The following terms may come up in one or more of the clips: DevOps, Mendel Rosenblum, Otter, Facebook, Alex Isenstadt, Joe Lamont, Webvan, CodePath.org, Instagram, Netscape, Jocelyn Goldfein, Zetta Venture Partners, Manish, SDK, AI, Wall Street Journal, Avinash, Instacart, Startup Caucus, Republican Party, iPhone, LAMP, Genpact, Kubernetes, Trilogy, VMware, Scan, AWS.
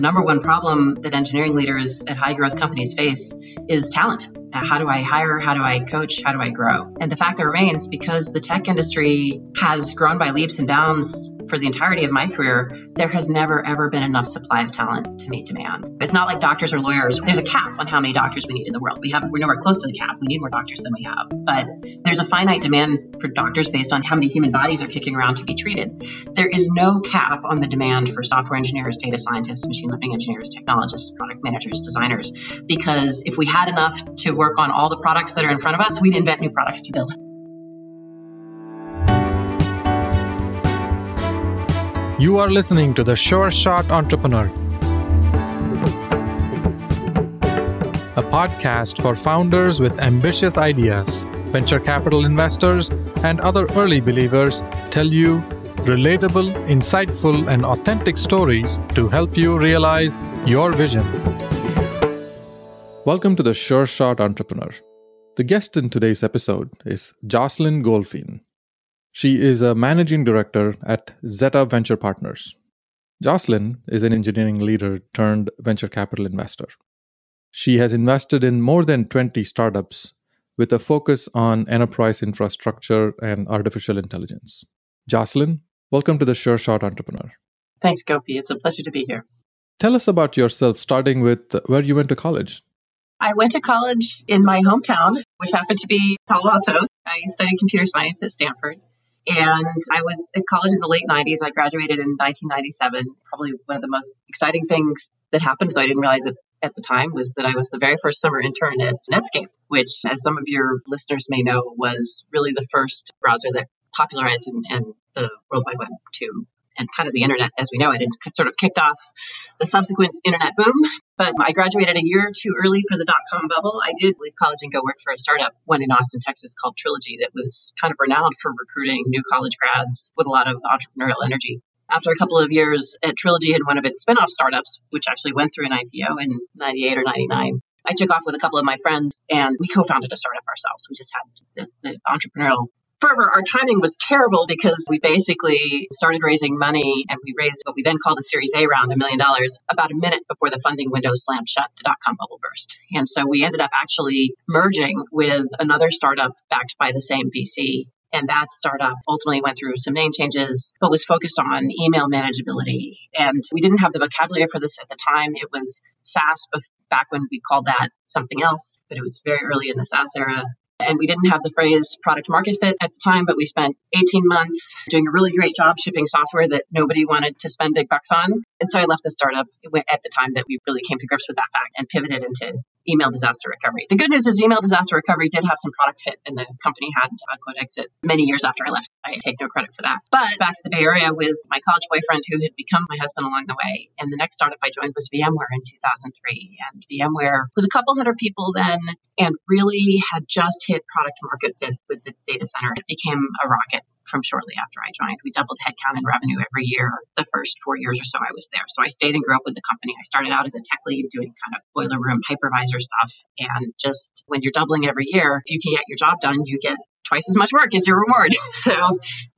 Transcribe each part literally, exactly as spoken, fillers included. the number one problem that engineering leaders at high growth companies face is talent. How do I hire? How do I coach? How do I grow? And the fact that remains, because the tech industry has grown by leaps and bounds for the entirety of my career, there has never, ever been enough supply of talent to meet demand. It's not like doctors or lawyers. There's a cap on how many doctors we need in the world. We have, we're nowhere close to the cap. We need more doctors than we have. But there's a finite demand for doctors based on how many human bodies are kicking around to be treated. There is no cap on the demand for software engineers, data scientists, machine learning engineers, technologists, product managers, designers, because if we had enough to work on all the products that are in front of us, we'd invent new products to build. You are listening to The Sure Shot Entrepreneur, a podcast for founders with ambitious ideas. Venture capital investors and other early believers tell you relatable, insightful, and authentic stories to help you realize your vision. Welcome to The Sure Shot Entrepreneur. The guest in today's episode is Jocelyn Goldfein. She is a managing director at Zetta Venture Partners. Jocelyn is an engineering leader turned venture capital investor. She has invested in more than twenty startups with a focus on enterprise infrastructure and artificial intelligence. Jocelyn, welcome to the Sure Shot Entrepreneur. Thanks, Gopi. It's a pleasure to be here. Tell us about yourself, starting with where you went to college. I went to college in my hometown, which happened to be Palo Alto. I studied computer science at Stanford. And I was at college in the late nineties. I graduated in nineteen ninety-seven. Probably one of the most exciting things that happened, though I didn't realize it at the time, was that I was the very first summer intern at Netscape, which, as some of your listeners may know, was really the first browser that popularized and, and the World Wide Web too, and kind of the internet as we know it. It sort of kicked off the subsequent internet boom. But I graduated a year too early for the dot-com bubble. I did leave college and go work for a startup, one in Austin, Texas, called Trilogy, that was kind of renowned for recruiting new college grads with a lot of entrepreneurial energy. After a couple of years at Trilogy and one of its spinoff startups, which actually went through an I P O in ninety-eight or ninety-nine, I took off with a couple of my friends and we co-founded a startup ourselves. We just had this, the entrepreneurial fervor. Our timing was terrible because we basically started raising money, and we raised what we then called a Series A round, a million dollars, about a minute before the funding window slammed shut, the dot-com bubble burst. And so we ended up actually merging with another startup backed by the same V C. And that startup ultimately went through some name changes, but was focused on email manageability. And we didn't have the vocabulary for this at the time. It was SaaS back when we called that something else, but it was very early in the SaaS era. And we didn't have the phrase product market fit at the time, but we spent eighteen months doing a really great job shipping software that nobody wanted to spend big bucks on. And so I left the startup at the time that we really came to grips with that fact and pivoted into email disaster recovery. The good news is email disaster recovery did have some product fit, and the company had a good exit many years after I left. I take no credit for that. But back to the Bay Area with my college boyfriend, who had become my husband along the way. And the next startup I joined was VMware in two thousand three. And VMware was a couple hundred people then and really had just hit product market fit with the data center. It became a rocket from shortly after I joined. We doubled headcount and revenue every year, the first four years or so I was there. So I stayed and grew up with the company. I started out as a tech lead doing kind of boiler room hypervisor stuff. And just when you're doubling every year, if you can get your job done, you get twice as much work as your reward. So,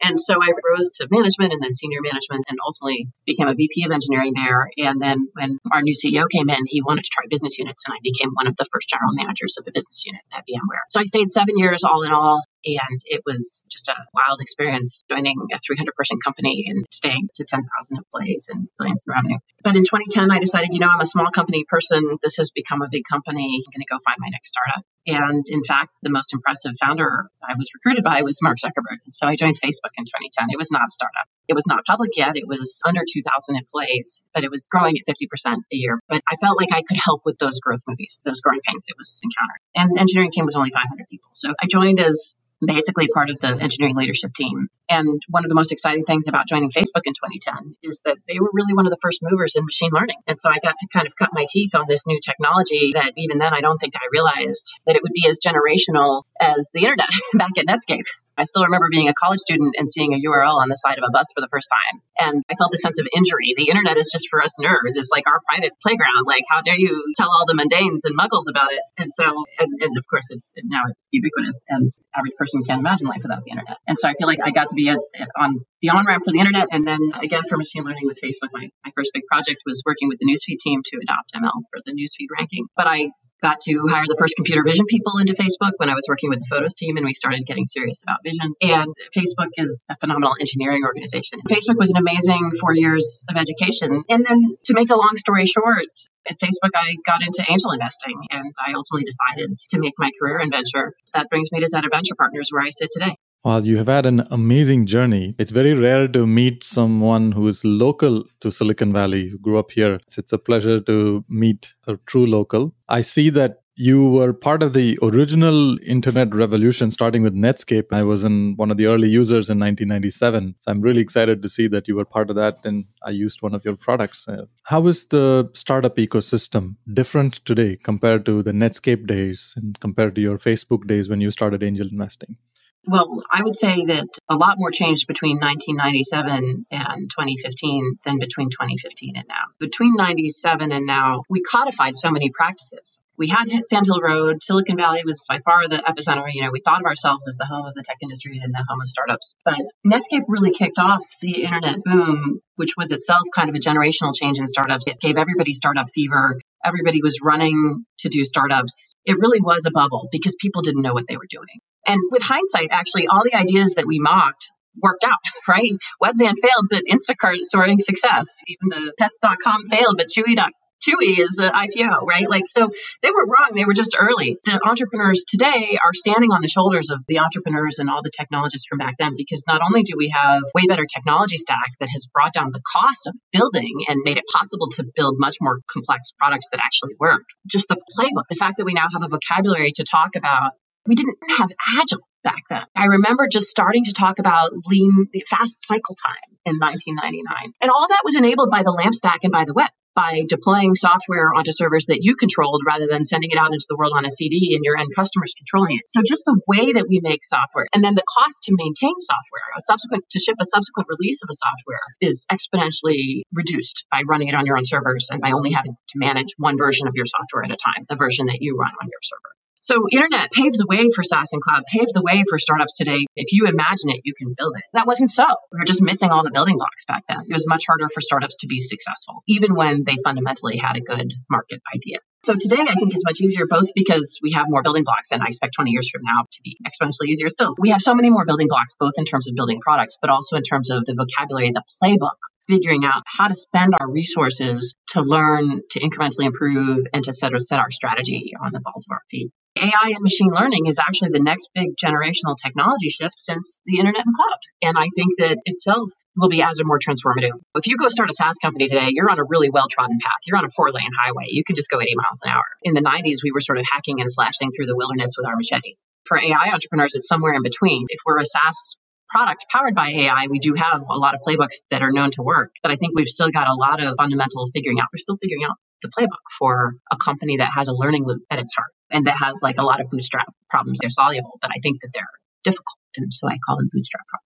and so I rose to management and then senior management and ultimately became a V P of engineering there. And then when our new C E O came in, he wanted to try business units, and I became one of the first general managers of a business unit at VMware. So I stayed seven years all in all, and it was just a wild experience joining a three hundred person company and staying to ten thousand employees and billions in revenue. But in twenty ten, I decided, you know, I'm a small company person. This has become a big company. I'm going to go find my next startup. And in fact, the most impressive founder I was recruited by was Mark Zuckerberg. And so I joined Facebook in twenty ten. It was not a startup. It was not public yet. It was under two thousand employees, but it was growing at fifty percent a year. But I felt like I could help with those growth movies, those growing pains it was encountering. And the engineering team was only five hundred people. So I joined as basically part of the engineering leadership team. And one of the most exciting things about joining Facebook in twenty ten is that they were really one of the first movers in machine learning. And so I got to kind of cut my teeth on this new technology that even then I don't think I realized that it would be as generational as the internet back at Netscape. I still remember being a college student and seeing a U R L on the side of a bus for the first time. And I felt a sense of injury. The internet is just for us nerds. It's like our private playground. Like, how dare you tell all the mundanes and muggles about it? And so, and, and of course, it's now ubiquitous and every person person can't imagine life without the internet. And so I feel like I got to be at, at, on the on-ramp for the internet. And then again, for machine learning with Facebook, my, my first big project was working with the newsfeed team to adopt M L for the newsfeed ranking. But I got to hire the first computer vision people into Facebook when I was working with the photos team, and we started getting serious about vision. And Facebook is a phenomenal engineering organization. Facebook was an amazing four years of education. And then to make a long story short, at Facebook, I got into angel investing, and I ultimately decided to make my career in venture. That brings me to Zetta Venture Partners, where I sit today. Well, you have had an amazing journey. It's very rare to meet someone who is local to Silicon Valley, who grew up here. It's, it's a pleasure to meet a true local. I see that you were part of the original internet revolution, starting with Netscape. I was in one of the early users in nineteen ninety-seven. So I'm really excited to see that you were part of that, and I used one of your products. How is the startup ecosystem different today compared to the Netscape days and compared to your Facebook days when you started angel investing? Well, I would say that a lot more changed between nineteen ninety-seven and twenty fifteen than between twenty fifteen and now. Between ninety-seven and now, we codified so many practices. We had Sand Hill Road. Silicon Valley was by far the epicenter. You know, we thought of ourselves as the home of the tech industry and the home of startups. But Netscape really kicked off the internet boom, which was itself kind of a generational change in startups. It gave everybody startup fever. Everybody was running to do startups. It really was a bubble because people didn't know what they were doing. And with hindsight, actually, all the ideas that we mocked worked out, right? Webvan failed, but Instacart is soaring success. Even the pets dot com failed, but Chewy dot com. Chewy is an I P O, right? Like, so they were wrong. They were just early. The entrepreneurs today are standing on the shoulders of the entrepreneurs and all the technologists from back then, because not only do we have way better technology stack that has brought down the cost of building and made it possible to build much more complex products that actually work, just the playbook, the fact that we now have a vocabulary to talk about. We didn't have Agile back then. I remember just starting to talk about lean, fast cycle time in nineteen ninety-nine. And all that was enabled by the LAMP stack and by the web, by deploying software onto servers that you controlled rather than sending it out into the world on a C D and your end customers controlling it. So just the way that we make software and then the cost to maintain software, a subsequent to ship a subsequent release of a software is exponentially reduced by running it on your own servers and by only having to manage one version of your software at a time, the version that you run on your server. So internet paved the way for SaaS and cloud, paved the way for startups today. If you imagine it, you can build it. That wasn't so. We were just missing all the building blocks back then. It was much harder for startups to be successful, even when they fundamentally had a good market idea. So today, I think it's much easier, both because we have more building blocks, and I expect twenty years from now to be exponentially easier still. We have so many more building blocks, both in terms of building products, but also in terms of the vocabulary, the playbook, figuring out how to spend our resources to learn, to incrementally improve, and to set, or set our strategy on the balls of our feet. A I and machine learning is actually the next big generational technology shift since the internet and cloud. And I think that itself will be as or more transformative. If you go start a SaaS company today, you're on a really well-trodden path. You're on a four-lane highway. You can just go eighty miles an hour. In the nineties, we were sort of hacking and slashing through the wilderness with our machetes. For A I entrepreneurs, it's somewhere in between. If we're a SaaS product powered by A I, we do have a lot of playbooks that are known to work, but I think we've still got a lot of fundamental figuring out. We're still figuring out the playbook for a company that has a learning loop at its heart and that has like a lot of bootstrap problems. They're soluble, but I think that they're difficult. And so I call them bootstrap problems.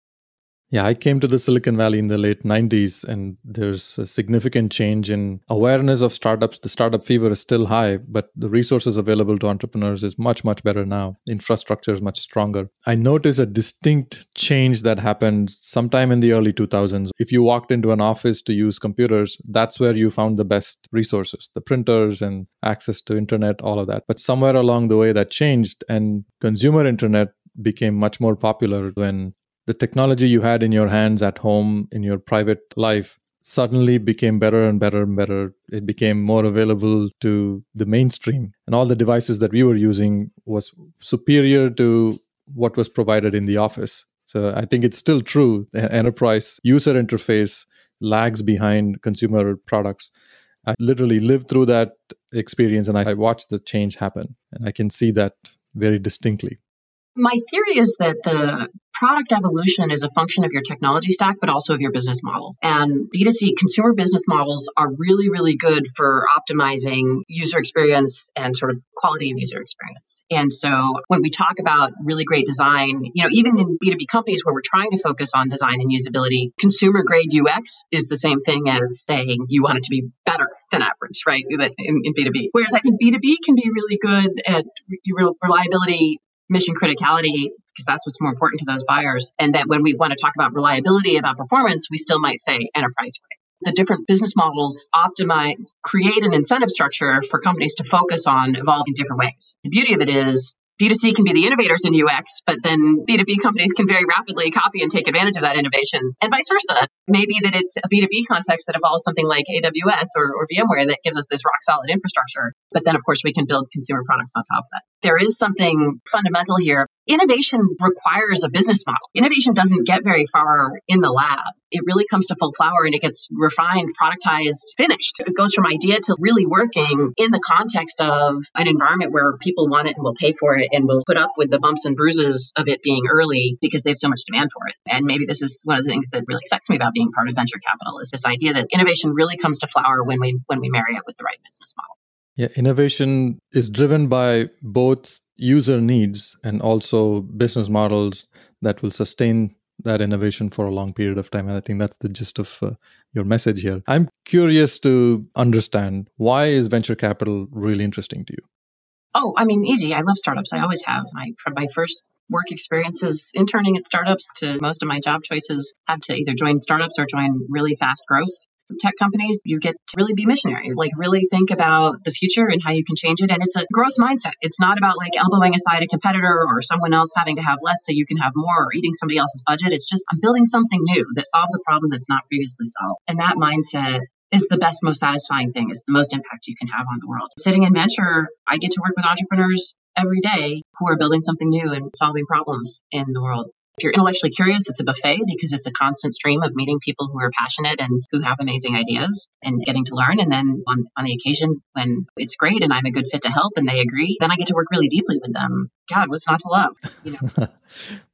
Yeah, I came to the Silicon Valley in the late nineties, and there's a significant change in awareness of startups. The startup fever is still high, but the resources available to entrepreneurs is much, much better now. Infrastructure is much stronger. I noticed a distinct change that happened sometime in the early two thousands. If you walked into an office to use computers, that's where you found the best resources, the printers and access to internet, all of that. But somewhere along the way that changed, and consumer internet became much more popular when the technology you had in your hands at home, in your private life, suddenly became better and better and better. It became more available to the mainstream. And all the devices that we were using was superior to what was provided in the office. So I think it's still true. The enterprise user interface lags behind consumer products. I literally lived through that experience, and I watched the change happen. And I can see that very distinctly. My theory is that the product evolution is a function of your technology stack, but also of your business model. And B two C consumer business models are really, really good for optimizing user experience and sort of quality of user experience. And so when we talk about really great design, you know, even in B two B companies where we're trying to focus on design and usability, consumer grade U X is the same thing as saying you want it to be better than average, right? In, in B two B. Whereas I think B two B can be really good at reliability, mission criticality, because that's what's more important to those buyers. And that when we want to talk about reliability, about performance, we still might say enterprise grade. The different business models optimize, create an incentive structure for companies to focus on evolving different ways. The beauty of it is B two C can be the innovators in U X, but then B two B companies can very rapidly copy and take advantage of that innovation, and vice versa. Maybe that it's a B two B context that involves something like A W S or, or VMware that gives us this rock solid infrastructure. But then, of course, we can build consumer products on top of that. There is something fundamental here. Innovation requires a business model. Innovation doesn't get very far in the lab. It really comes to full flower and it gets refined, productized, finished. It goes from idea to really working in the context of an environment where people want it and will pay for it and will put up with the bumps and bruises of it being early because they have so much demand for it. And maybe this is one of the things that really excites me about being part of venture capital is this idea that innovation really comes to flower when we when we marry it with the right business model. Yeah, innovation is driven by both user needs and also business models that will sustain that innovation for a long period of time. And I think that's the gist of uh, your message here. I'm curious to understand, why is venture capital really interesting to you? Oh, I mean, easy. I love startups. I always have. I, from my first work experiences interning at startups to most of my job choices have to either join startups or join really fast growth tech companies. You get to really be missionary, like really think about the future and how you can change it. And it's a growth mindset. It's not about like elbowing aside a competitor or someone else having to have less so you can have more or eating somebody else's budget. It's just, I'm building something new that solves a problem that's not previously solved. And that mindset is the best, most satisfying thing, is the most impact you can have on the world. Sitting in venture, I get to work with entrepreneurs every day who are building something new and solving problems in the world. If you're intellectually curious, it's a buffet because it's a constant stream of meeting people who are passionate and who have amazing ideas and getting to learn. And then on, on the occasion when it's great and I'm a good fit to help and they agree, then I get to work really deeply with them. God, what's not to love? You know,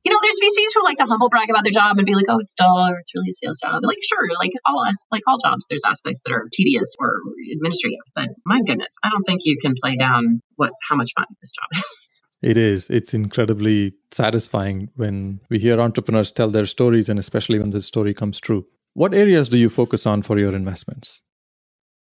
you know, there's V Cs who like to humble brag about their job and be like, oh, it's dull or it's really a sales job. And like, sure, like all us, like all jobs, there's aspects that are tedious or administrative. But my goodness, I don't think you can play down what how much fun this job is. It is. It's incredibly satisfying when we hear entrepreneurs tell their stories, and especially when the story comes true. What areas do you focus on for your investments?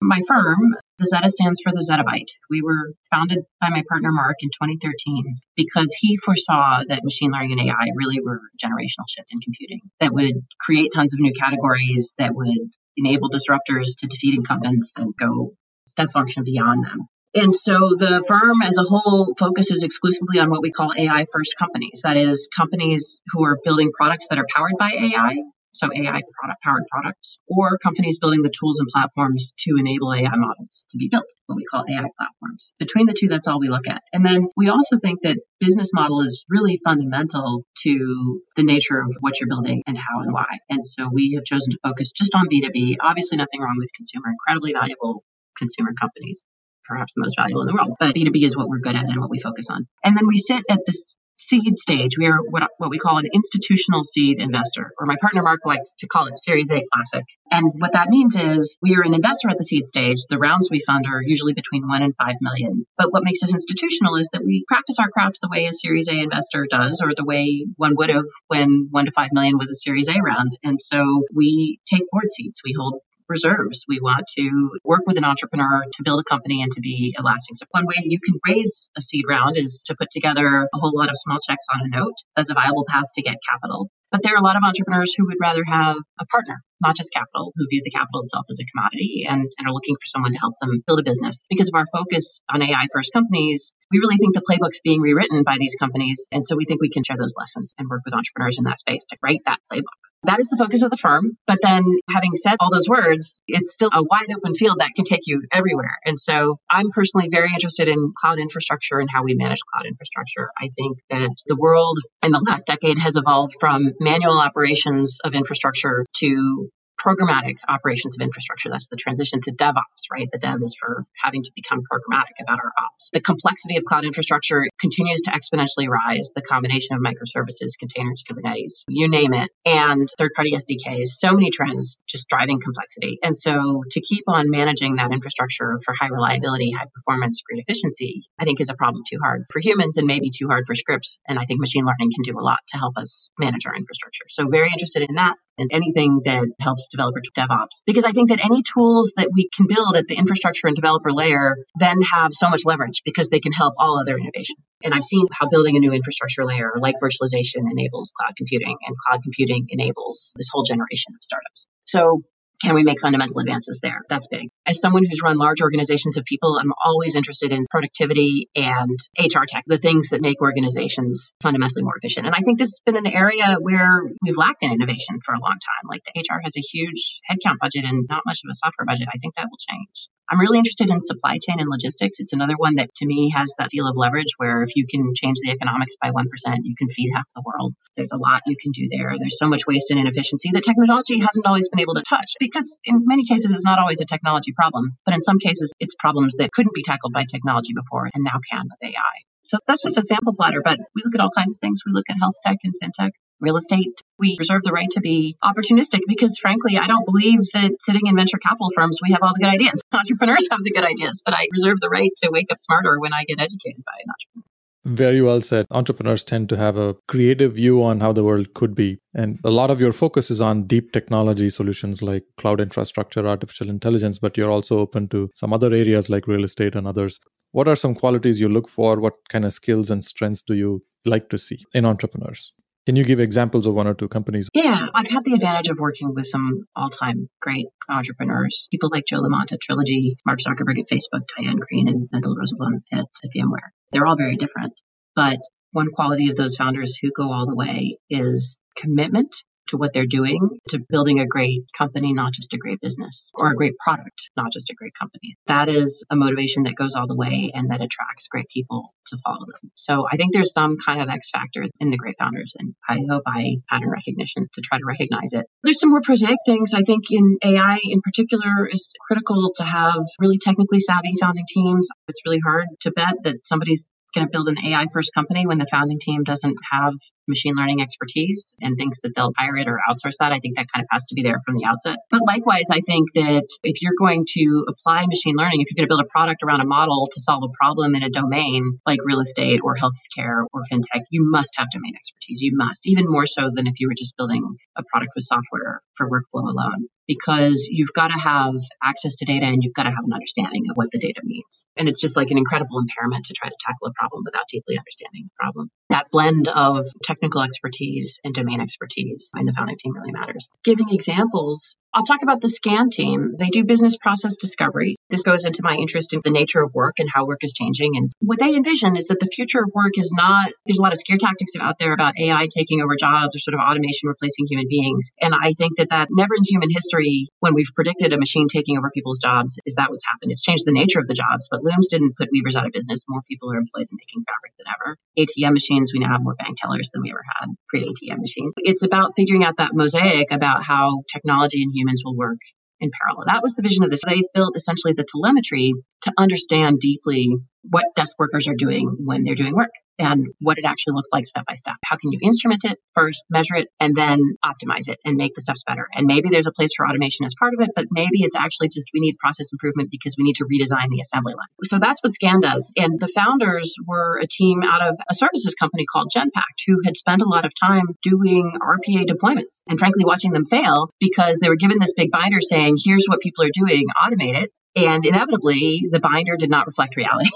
My firm, the Zetta, stands for the Zettabyte. We were founded by my partner, Mark, in twenty thirteen because he foresaw that machine learning and A I really were a generational shift in computing that would create tons of new categories that would enable disruptors to defeat incumbents and go step function beyond them. And so the firm as a whole focuses exclusively on what we call A I-first companies. That is, companies who are building products that are powered by A I, so A I-powered products, or companies building the tools and platforms to enable A I models to be built, what we call A I platforms. Between the two, that's all we look at. And then we also think that business model is really fundamental to the nature of what you're building and how and why. And so we have chosen to focus just on B two B. Obviously, nothing wrong with consumer, incredibly valuable consumer companies, perhaps the most valuable in the world. But B two B is what we're good at and what we focus on. And then we sit at this seed stage. We are what, what we call an institutional seed investor, or my partner Mark likes to call it Series A Classic. And what that means is we are an investor at the seed stage. The rounds we fund are usually between one and five million. But what makes us institutional is that we practice our craft the way a Series A investor does, or the way one would have when one to five million was a Series A round. And so we take board seats. We hold reserves. We want to work with an entrepreneur to build a company and to be a lasting. So one way you can raise a seed round is to put together a whole lot of small checks on a note as a viable path to get capital. But there are a lot of entrepreneurs who would rather have a partner, not just capital, who view the capital itself as a commodity and, and are looking for someone to help them build a business. Because of our focus on A I-first companies, we really think the playbook's being rewritten by these companies. And so we think we can share those lessons and work with entrepreneurs in that space to write that playbook. That is the focus of the firm. But then having said all those words, it's still a wide open field that can take you everywhere. And so I'm personally very interested in cloud infrastructure and how we manage cloud infrastructure. I think that the world in the last decade has evolved from manual operations of infrastructure to programmatic operations of infrastructure. That's the transition to DevOps, right? The dev is for having to become programmatic about our ops. The complexity of cloud infrastructure continues to exponentially rise. The combination of microservices, containers, Kubernetes, you name it, and third-party S D Ks, so many trends just driving complexity. And so to keep on managing that infrastructure for high reliability, high performance, great efficiency, I think is a problem too hard for humans and maybe too hard for scripts. And I think machine learning can do a lot to help us manage our infrastructure. So very interested in that and anything that helps DevOps, developer to DevOps, because I think that any tools that we can build at the infrastructure and developer layer then have so much leverage because they can help all other innovation. And I've seen how building a new infrastructure layer like virtualization enables cloud computing, and cloud computing enables this whole generation of startups. So can we make fundamental advances there? That's big. As someone who's run large organizations of people, I'm always interested in productivity and H R tech, the things that make organizations fundamentally more efficient. And I think this has been an area where we've lacked in innovation for a long time. Like the H R has a huge headcount budget and not much of a software budget. I think that will change. I'm really interested in supply chain and logistics. It's another one that to me has that feel of leverage where if you can change the economics by one percent, you can feed half the world. There's a lot you can do there. There's so much waste and inefficiency that technology hasn't always been able to touch, because in many cases, it's not always a technology problem. But in some cases, it's problems that couldn't be tackled by technology before and now can with A I. So that's just a sample platter, but we look at all kinds of things. We look at health tech and fintech, real estate. We reserve the right to be opportunistic because, frankly, I don't believe that sitting in venture capital firms, we have all the good ideas. Entrepreneurs have the good ideas, but I reserve the right to wake up smarter when I get educated by an entrepreneur. Very well said. Entrepreneurs tend to have a creative view on how the world could be. And a lot of your focus is on deep technology solutions like cloud infrastructure, artificial intelligence, but you're also open to some other areas like real estate and others. What are some qualities you look for? What kind of skills and strengths do you like to see in entrepreneurs? Can you give examples of one or two companies? Yeah, I've had the advantage of working with some all-time great entrepreneurs, people like Joe Lamont at Trilogy, Mark Zuckerberg at Facebook, Diane Greene, and Mendel Rosenblum at, at VMware. They're all very different. But one quality of those founders who go all the way is commitment to what they're doing, to building a great company, not just a great business, or a great product, not just a great company. That is a motivation that goes all the way and that attracts great people to follow them. So I think there's some kind of X factor in the great founders, and I hope I had a recognition to try to recognize it. There's some more prosaic things. I think in A I in particular, it's critical to have really technically savvy founding teams. It's really hard to bet that somebody's going to build an A I-first company when the founding team doesn't have machine learning expertise and thinks that they'll hire it or outsource that. I think that kind of has to be there from the outset. But likewise, I think that if you're going to apply machine learning, if you're going to build a product around a model to solve a problem in a domain like real estate or healthcare or fintech, you must have domain expertise. You must, even more so than if you were just building a product with software for workflow alone, because you've got to have access to data and you've got to have an understanding of what the data means. And it's just like an incredible impairment to try to tackle a problem without deeply understanding the problem. That blend of technical expertise and domain expertise in the founding team really matters. Giving examples, I'll talk about the Scan team. They do business process discovery. This goes into my interest in the nature of work and how work is changing. And what they envision is that the future of work is not, there's a lot of scare tactics out there about A I taking over jobs or sort of automation replacing human beings. And I think that that never in human history, when we've predicted a machine taking over people's jobs, is that what's happened. It's changed the nature of the jobs, but looms didn't put weavers out of business. More people are employed in making fabric than ever. A T M machines, we now have more bank tellers than we ever had pre-A T M machine. It's about figuring out that mosaic about how technology and human humans will work in parallel. That was the vision of this. They built essentially the telemetry to understand deeply what desk workers are doing when they're doing work and what it actually looks like step by step. How can you instrument it first, measure it, and then optimize it and make the steps better? And maybe there's a place for automation as part of it, but maybe it's actually just we need process improvement because we need to redesign the assembly line. So that's what Scan does. And the founders were a team out of a services company called Genpact who had spent a lot of time doing R P A deployments and frankly watching them fail because they were given this big binder saying, here's what people are doing, automate it. And inevitably, the binder did not reflect reality.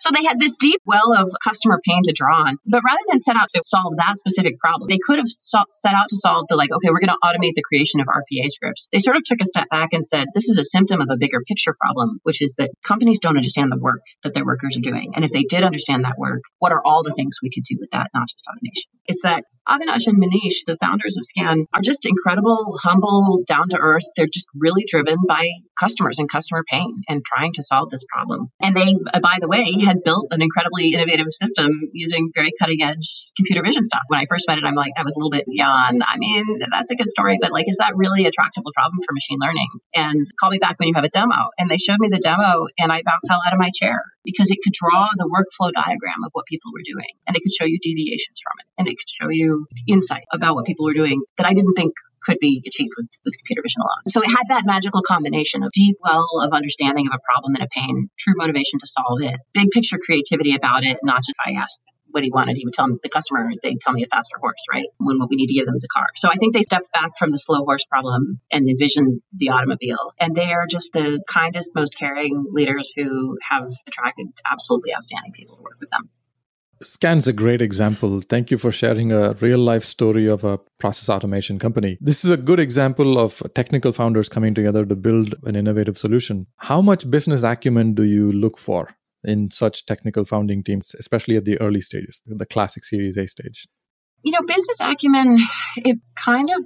So they had this deep well of customer pain to draw on. But rather than set out to solve that specific problem, they could have so- set out to solve the like, okay, we're going to automate the creation of R P A scripts. They sort of took a step back and said, this is a symptom of a bigger picture problem, which is that companies don't understand the work that their workers are doing. And if they did understand that work, what are all the things we could do with that, not just automation? It's that Avinash and Manish, the founders of Scan, are just incredible, humble, down-to-earth. They're just really driven by customers and customer pain and trying to solve this problem. And they, by the way, had built an incredibly innovative system using very cutting-edge computer vision stuff. When I first met it, I'm like, I was a little bit yawn. I mean, that's a good story, but like, is that really a tractable problem for machine learning? And call me back when you have a demo. And they showed me the demo, and I about fell out of my chair because it could draw the workflow diagram of what people were doing, and it could show you deviations from it, and it could show you insight about what people were doing that I didn't think could be achieved with, with computer vision alone. So it had that magical combination of deep well of understanding of a problem and a pain, true motivation to solve it, big picture creativity about it, not just I asked what he wanted. He would tell the customer, they'd tell me a faster horse, right? When what we need to give them is a car. So I think they stepped back from the slow horse problem and envisioned the automobile. And they are just the kindest, most caring leaders who have attracted absolutely outstanding people to work with them. Scan's a great example. Thank you for sharing a real-life story of a process automation company. This is a good example of technical founders coming together to build an innovative solution. How much business acumen do you look for in such technical founding teams, especially at the early stages, the classic Series A stage? You know, business acumen, it kind of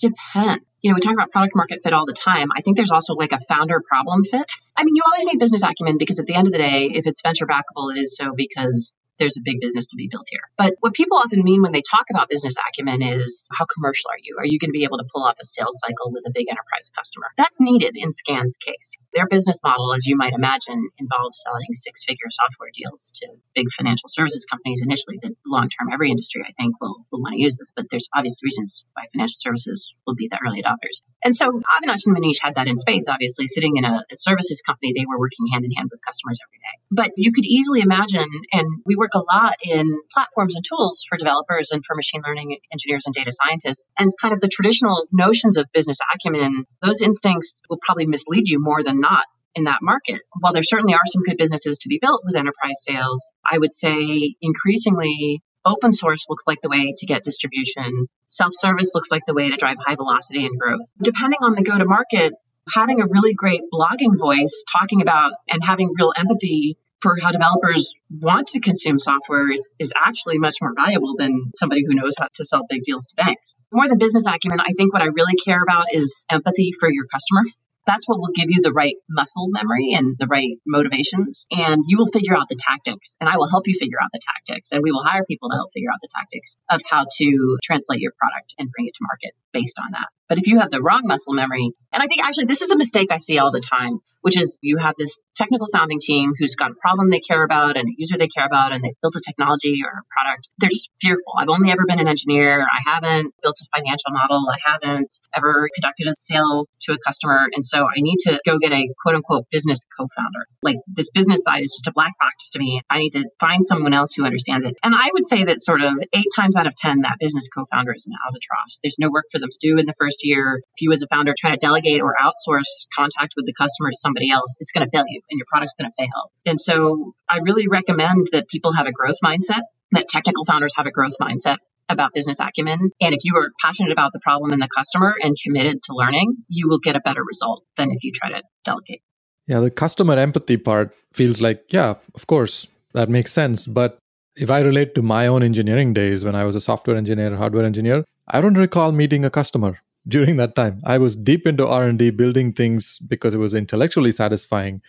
depends. You know, we talk about product market fit all the time. I think there's also like a founder problem fit. I mean, you always need business acumen because at the end of the day, if it's venture backable, it is so because there's a big business to be built here. But what people often mean when they talk about business acumen is, how commercial are you? Are you going to be able to pull off a sales cycle with a big enterprise customer? That's needed in Scan's case. Their business model, as you might imagine, involves selling six-figure software deals to big financial services companies initially, but long-term, every industry, I think, will, will want to use this. But there's obvious reasons why financial services will be the early adopters. And so Avinash and Manish had that in spades, obviously. Sitting in a, a services company, they were working hand-in-hand with customers every day. But you could easily imagine, and we work a lot in platforms and tools for developers and for machine learning engineers and data scientists. And kind of the traditional notions of business acumen, those instincts will probably mislead you more than not in that market. While there certainly are some good businesses to be built with enterprise sales, I would say increasingly open source looks like the way to get distribution. Self-service looks like the way to drive high velocity and growth. Depending on the go-to-market, having a really great blogging voice talking about and having real empathy for how developers want to consume software is, is actually much more valuable than somebody who knows how to sell big deals to banks. More than business acumen, I think what I really care about is empathy for your customer. That's what will give you the right muscle memory and the right motivations. And you will figure out the tactics, and I will help you figure out the tactics. And we will hire people to help figure out the tactics of how to translate your product and bring it to market based on that. But if you have the wrong muscle memory, and I think actually this is a mistake I see all the time, which is you have this technical founding team who's got a problem they care about and a user they care about, and they've built a technology or a product. They're just fearful. I've only ever been an engineer. I haven't built a financial model. I haven't ever conducted a sale to a customer. And so I need to go get a quote unquote business co-founder. Like, this business side is just a black box to me. I need to find someone else who understands it. And I would say that sort of eight times out of ten, that business co-founder is an albatross. There's no work for them to do in the first year. If you as a founder try to delegate or outsource contact with the customer to somebody else, it's going to fail you and your product's going to fail. And so I really recommend that people have a growth mindset, that technical founders have a growth mindset about business acumen. And if you are passionate about the problem and the customer and committed to learning, you will get a better result than if you try to delegate. Yeah, the customer empathy part feels like, yeah, of course, that makes sense. But if I relate to my own engineering days when I was a software engineer, hardware engineer, I don't recall meeting a customer. During that time, I was deep into R and D, building things because it was intellectually satisfying.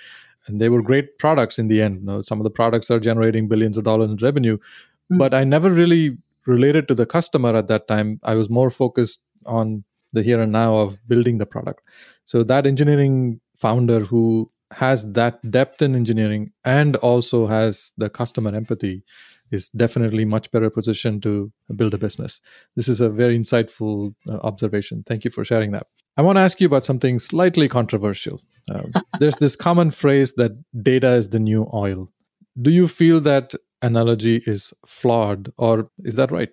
And they were great products in the end. You know, some of the products are generating billions of dollars in revenue. Mm-hmm. But I never really related to the customer at that time. I was more focused on the here and now of building the product. So that engineering founder who has that depth in engineering and also has the customer empathy is definitely much better positioned to build a business. This is a very insightful uh, observation. Thank you for sharing that. I want to ask you about something slightly controversial. Uh, there's this common phrase that data is the new oil. Do you feel that analogy is flawed, or is that right?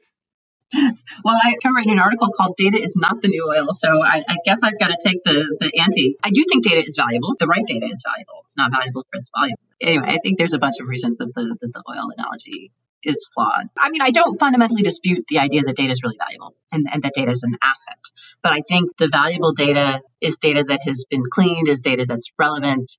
Well, I covered an article called Data is Not the New Oil, so I, I guess I've got to take the, the ante. I do think data is valuable. The right data is valuable. It's not valuable for its value. Anyway, I think there's a bunch of reasons that the, that the oil analogy is flawed. I mean, I don't fundamentally dispute the idea that data is really valuable and, and that data is an asset. But I think the valuable data is data that has been cleaned, is data that's relevant.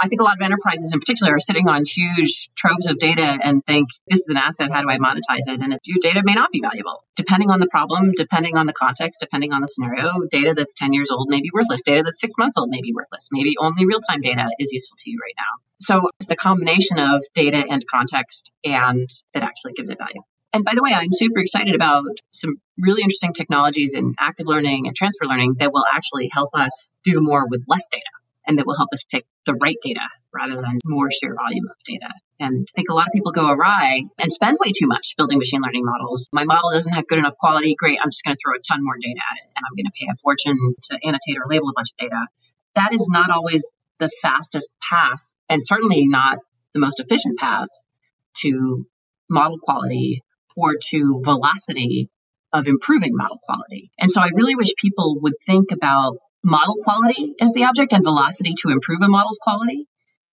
I think a lot of enterprises in particular are sitting on huge troves of data and think, this is an asset, how do I monetize it? And your data may not be valuable. Depending on the problem, depending on the context, depending on the scenario, data that's ten years old may be worthless. Data that's six months old may be worthless. Maybe only real-time data is useful to you right now. So it's the combination of data and context and that actually gives it value. And by the way, I'm super excited about some really interesting technologies in active learning and transfer learning that will actually help us do more with less data, and that will help us pick the right data rather than more sheer volume of data. And I think a lot of people go awry and spend way too much building machine learning models. My model doesn't have good enough quality. Great, I'm just going to throw a ton more data at it, and I'm going to pay a fortune to annotate or label a bunch of data. That is not always the fastest path, and certainly not the most efficient path to model quality or to velocity of improving model quality. And so I really wish people would think about model quality as the object and velocity to improve a model's quality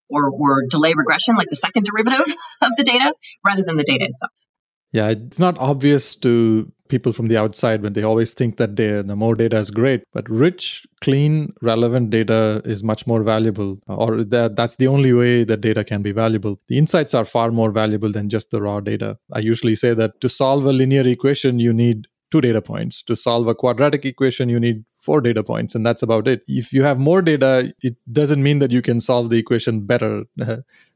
or, or delay regression, like the second derivative of the data, rather than the data itself. Yeah, it's not obvious to people from the outside when they always think that they, the more data is great, but rich, clean, relevant data is much more valuable, or that that's the only way that data can be valuable. The insights are far more valuable than just the raw data. I usually say that to solve a linear equation, you need two data points. To solve a quadratic equation, you need four data points, and that's about it. If you have more data, it doesn't mean that you can solve the equation better.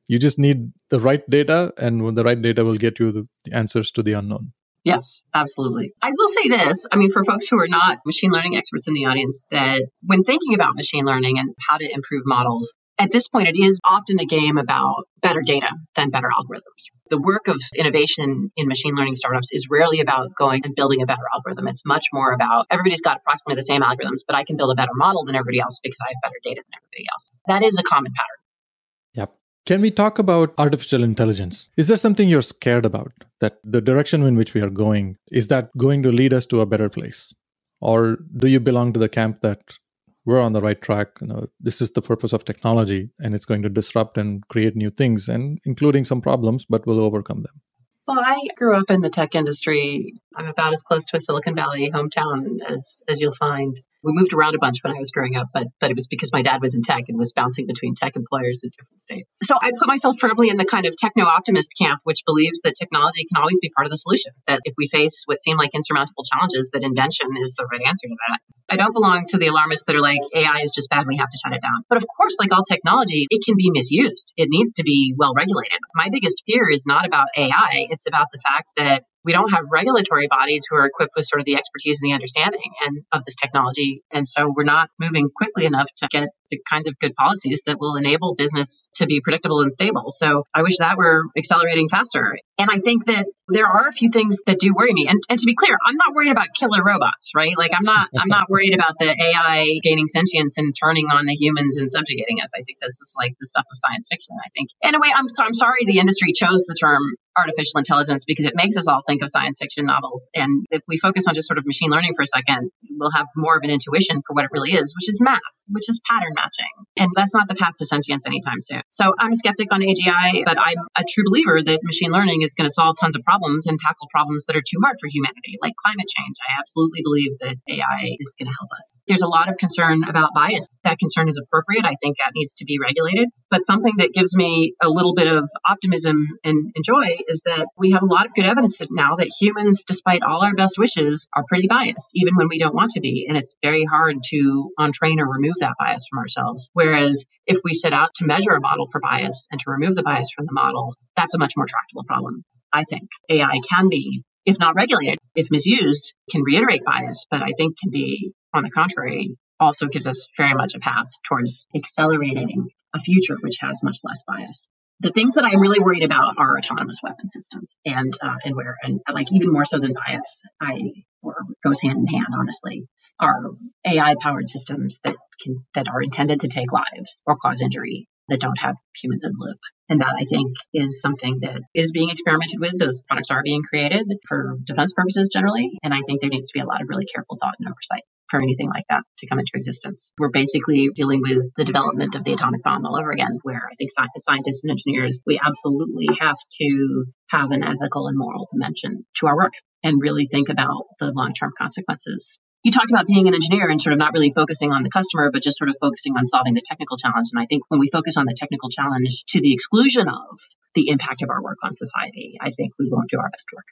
You just need the right data, and the right data will get you the answers to the unknown. Yes, absolutely. I will say this, I mean, for folks who are not machine learning experts in the audience, that when thinking about machine learning and how to improve models, at this point, it is often a game about better data than better algorithms. The work of innovation in machine learning startups is rarely about going and building a better algorithm. It's much more about everybody's got approximately the same algorithms, but I can build a better model than everybody else because I have better data than everybody else. That is a common pattern. Yep. Can we talk about artificial intelligence? Is there something you're scared about, that the direction in which we are going, is that going to lead us to a better place? Or do you belong to the camp that we're on the right track? You know, this is the purpose of technology, and it's going to disrupt and create new things, and including some problems, but we'll overcome them. Well, I grew up in the tech industry. I'm about as close to a Silicon Valley hometown as, as you'll find. We moved around a bunch when I was growing up, but but it was because my dad was in tech and was bouncing between tech employers in different states. So I put myself firmly in the kind of techno-optimist camp, which believes that technology can always be part of the solution, that if we face what seem like insurmountable challenges, that invention is the right answer to that. I don't belong to the alarmists that are like, A I is just bad, we have to shut it down. But of course, like all technology, it can be misused. It needs to be well-regulated. My biggest fear is not about A I. It's about the fact that we don't have regulatory bodies who are equipped with sort of the expertise and the understanding and of this technology. And so we're not moving quickly enough to get the kinds of good policies that will enable business to be predictable and stable. So I wish that were accelerating faster. And I think that there are a few things that do worry me. And, and to be clear, I'm not worried about killer robots, right? Like I'm not, I'm not worried about the A I gaining sentience and turning on the humans and subjugating us. I think this is like the stuff of science fiction, I think. In a way, I'm, so, I'm sorry the industry chose the term artificial intelligence because it makes us all think of science fiction novels. And if we focus on just sort of machine learning for a second, we'll have more of an intuition for what it really is, which is math, which is pattern matching. And that's not the path to sentience anytime soon. So I'm a skeptic on A G I, but I'm a true believer that machine learning is going to solve tons of problems and tackle problems that are too hard for humanity, like climate change. I absolutely believe that A I is going to help us. There's a lot of concern about bias. That concern is appropriate. I think that needs to be regulated. But something that gives me a little bit of optimism and, and joy is that we have a lot of good evidence that now that humans, despite all our best wishes, are pretty biased, even when we don't want to be. And it's very hard to untrain or remove that bias from ourselves. Whereas if we set out to measure a model for bias and to remove the bias from the model, that's a much more tractable problem. I think A I can be, if not regulated, if misused, can reiterate bias, but I think can be, on the contrary, also gives us very much a path towards accelerating a future which has much less bias. The things that I'm really worried about are autonomous weapon systems and uh, and where, and like even more so than bias, I or goes hand in hand, honestly, are A I-powered systems that can that are intended to take lives or cause injury that don't have humans in the loop. And that, I think, is something that is being experimented with. Those products are being created for defense purposes generally. And I think there needs to be a lot of really careful thought and oversight for anything like that to come into existence. We're basically dealing with the development of the atomic bomb all over again, where I think scientists and engineers, we absolutely have to have an ethical and moral dimension to our work and really think about the long-term consequences. You talked about being an engineer and sort of not really focusing on the customer, but just sort of focusing on solving the technical challenge. And I think when we focus on the technical challenge to the exclusion of the impact of our work on society, I think we won't do our best work.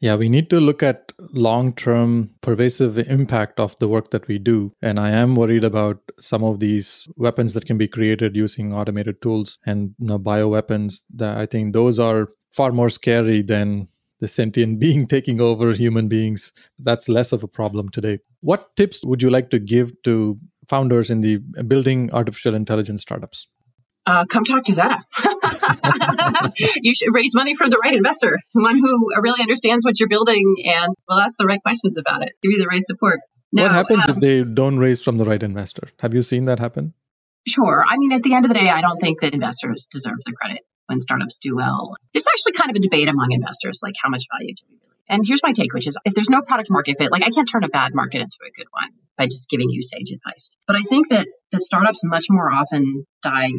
Yeah, we need to look at long-term pervasive impact of the work that we do. And I am worried about some of these weapons that can be created using automated tools and, you know, bioweapons. That I think those are far more scary than the sentient being taking over human beings. That's less of a problem today. What tips would you like to give to founders in the building artificial intelligence startups? Uh, come talk to Zetta. You should raise money from the right investor, one who really understands what you're building and will ask the right questions about it, give you the right support. Now, what happens um, if they don't raise from the right investor? Have you seen that happen? Sure. I mean, at the end of the day, I don't think that investors deserve the credit when startups do well. There's actually kind of a debate among investors, like how much value do we really? And here's my take, which is if there's no product market fit, like I can't turn a bad market into a good one by just giving you sage advice. But I think that the startups much more often die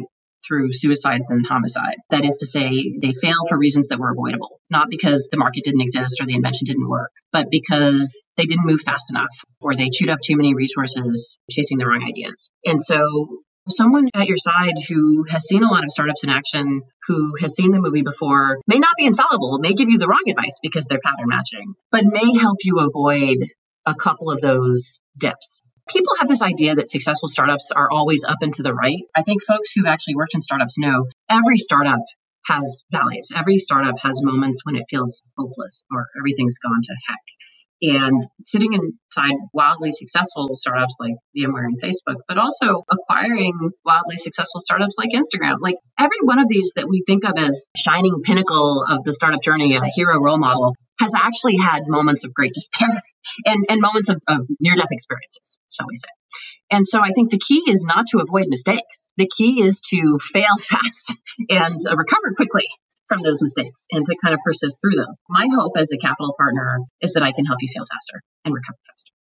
through suicide than homicide. That is to say, they fail for reasons that were avoidable, not because the market didn't exist or the invention didn't work, but because they didn't move fast enough or they chewed up too many resources chasing the wrong ideas. And so someone at your side who has seen a lot of startups in action, who has seen the movie before, may not be infallible, may give you the wrong advice because they're pattern matching, but may help you avoid a couple of those dips. People have this idea that successful startups are always up and to the right. I think folks who've actually worked in startups know every startup has valleys. Every startup has moments when it feels hopeless or everything's gone to heck. And sitting inside wildly successful startups like VMware and Facebook, but also acquiring wildly successful startups like Instagram. Like every one of these that we think of as shining pinnacle of the startup journey, a hero role model, has actually had moments of great despair and, and moments of, of near-death experiences, shall we say. And so I think the key is not to avoid mistakes. The key is to fail fast and recover quickly from those mistakes and to kind of persist through them. My hope as a capital partner is that I can help you fail faster and recover faster.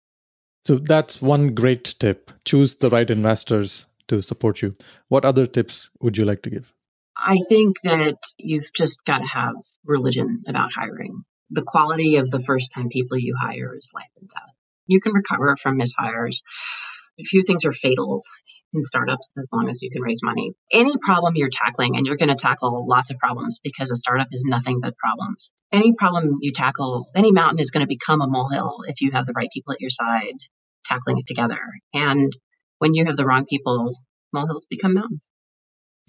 So that's one great tip. Choose the right investors to support you. What other tips would you like to give? I think that you've just got to have religion about hiring. The quality of the first-time people you hire is life and death. You can recover from mishires. Few things are fatal in startups as long as you can raise money. Any problem you're tackling, and you're going to tackle lots of problems because a startup is nothing but problems. Any problem you tackle, any mountain is going to become a molehill if you have the right people at your side tackling it together. And when you have the wrong people, molehills become mountains.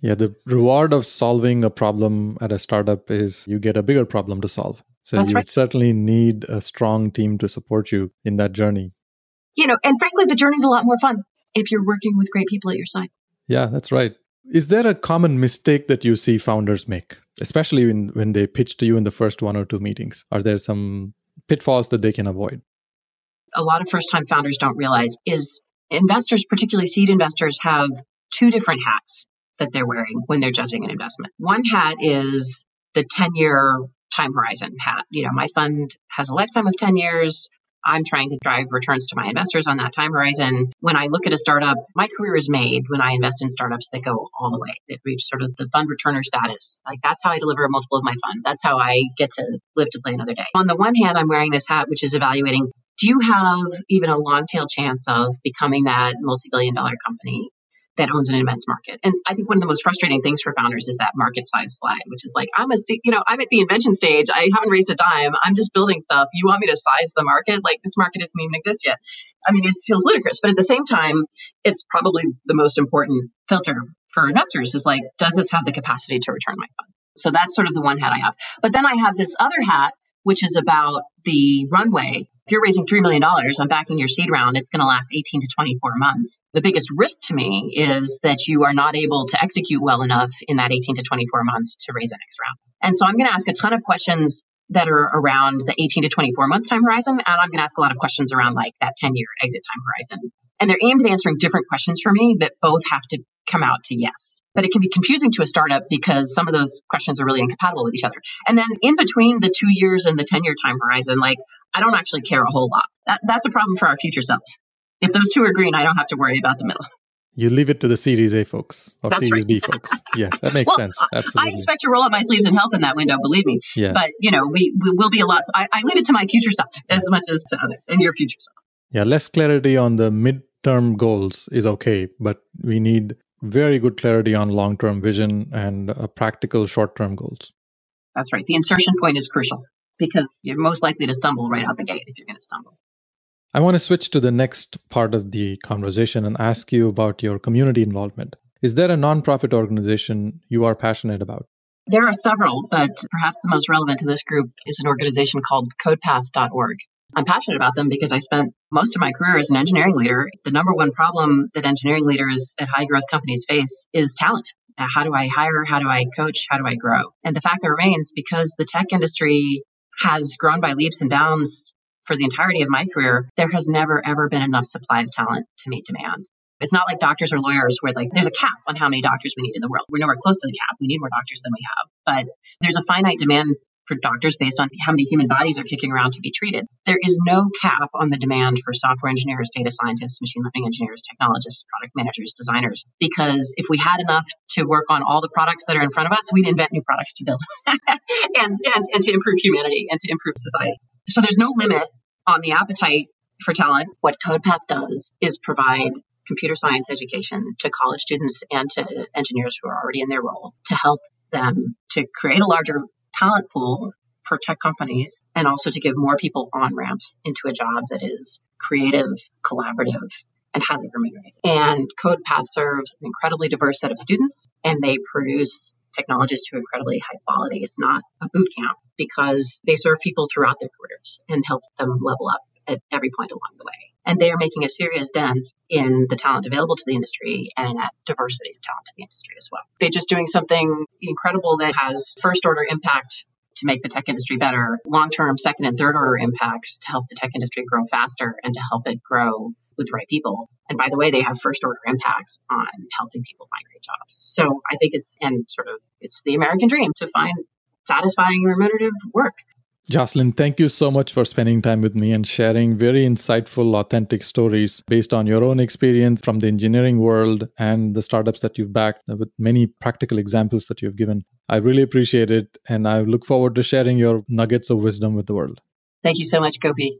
Yeah, the reward of solving a problem at a startup is you get a bigger problem to solve. So That's you right. certainly need a strong team to support you in that journey. You know, and frankly, the journey's a lot more fun if you're working with great people at your side. Yeah, that's right. Is there a common mistake that you see founders make, especially when, when they pitch to you in the first one or two meetings? Are there some pitfalls that they can avoid? A lot of first-time founders don't realize is investors, particularly seed investors, have two different hats that they're wearing when they're judging an investment. One hat is the ten-year time horizon hat. You know, my fund has a lifetime of ten years. I'm trying to drive returns to my investors on that time horizon. When I look at a startup, my career is made when I invest in startups that go all the way, that reach sort of the fund returner status. Like that's how I deliver a multiple of my fund. That's how I get to live to play another day. On the one hand, I'm wearing this hat, which is evaluating, do you have even a long tail chance of becoming that multi-billion dollar company that owns an immense market? And I think one of the most frustrating things for founders is that market size slide, which is like, I'm a, you know, I'm at the invention stage. I haven't raised a dime. I'm just building stuff. You want me to size the market? Like this market doesn't even exist yet. I mean, it feels ludicrous, but at the same time, it's probably the most important filter for investors is like, does this have the capacity to return my fund? So that's sort of the one hat I have. But then I have this other hat, which is about the runway. If you're raising three million dollars, I'm backing your seed round, it's going to last eighteen to twenty-four months. The biggest risk to me is that you are not able to execute well enough in that eighteen to twenty-four months to raise the next round. And so I'm going to ask a ton of questions that are around the eighteen to twenty-four month time horizon. And I'm going to ask a lot of questions around like that ten year exit time horizon. And they're aimed at answering different questions for me that both have to come out to yes. But it can be confusing to a startup because some of those questions are really incompatible with each other. And then in between the two years and the ten year time horizon, like, I don't actually care a whole lot. That, that's a problem for our future selves. If those two are green, I don't have to worry about the middle. You leave it to the Series A folks or that's Series right. B folks. Yes, that makes well, sense. Absolutely. I expect to roll up my sleeves and help in that window, believe me. Yes. But, you know, we, we will be a lot. So I, I leave it to my future self as much as to others and your future self. Yeah, less clarity on the midterm goals is okay, but we need very good clarity on long-term vision and uh, practical short-term goals. That's right. The insertion point is crucial because you're most likely to stumble right out the gate if you're going to stumble. I want to switch to the next part of the conversation and ask you about your community involvement. Is there a nonprofit organization you are passionate about? There are several, but perhaps the most relevant to this group is an organization called code path dot org. I'm passionate about them because I spent most of my career as an engineering leader. The number one problem that engineering leaders at high growth companies face is talent. How do I hire? How do I coach? How do I grow? And the fact that remains, because the tech industry has grown by leaps and bounds for the entirety of my career, there has never, ever been enough supply of talent to meet demand. It's not like doctors or lawyers where like there's a cap on how many doctors we need in the world. We're nowhere close to the cap. We need more doctors than we have. But there's a finite demand for doctors based on how many human bodies are kicking around to be treated. There is no cap on the demand for software engineers, data scientists, machine learning engineers, technologists, product managers, designers, because if we had enough to work on all the products that are in front of us, we'd invent new products to build and, and, and to improve humanity and to improve society. So there's no limit on the appetite for talent. What CodePath does is provide computer science education to college students and to engineers who are already in their role to help them to create a larger talent pool for tech companies, and also to give more people on-ramps into a job that is creative, collaborative, and highly remunerated. And CodePath serves an incredibly diverse set of students, and they produce technologists who are incredibly high quality. It's not a boot camp because they serve people throughout their careers and help them level up at every point along the way. And they are making a serious dent in the talent available to the industry and in that diversity of talent in the industry as well. They're just doing something incredible that has first-order impact to make the tech industry better, long-term second- and third-order impacts to help the tech industry grow faster and to help it grow with the right people. And by the way, they have first-order impact on helping people find great jobs. So I think it's, and sort of, it's the American dream to find satisfying remunerative work. Jocelyn, thank you so much for spending time with me and sharing very insightful, authentic stories based on your own experience from the engineering world and the startups that you've backed with many practical examples that you've given. I really appreciate it, and I look forward to sharing your nuggets of wisdom with the world. Thank you so much, Gopi.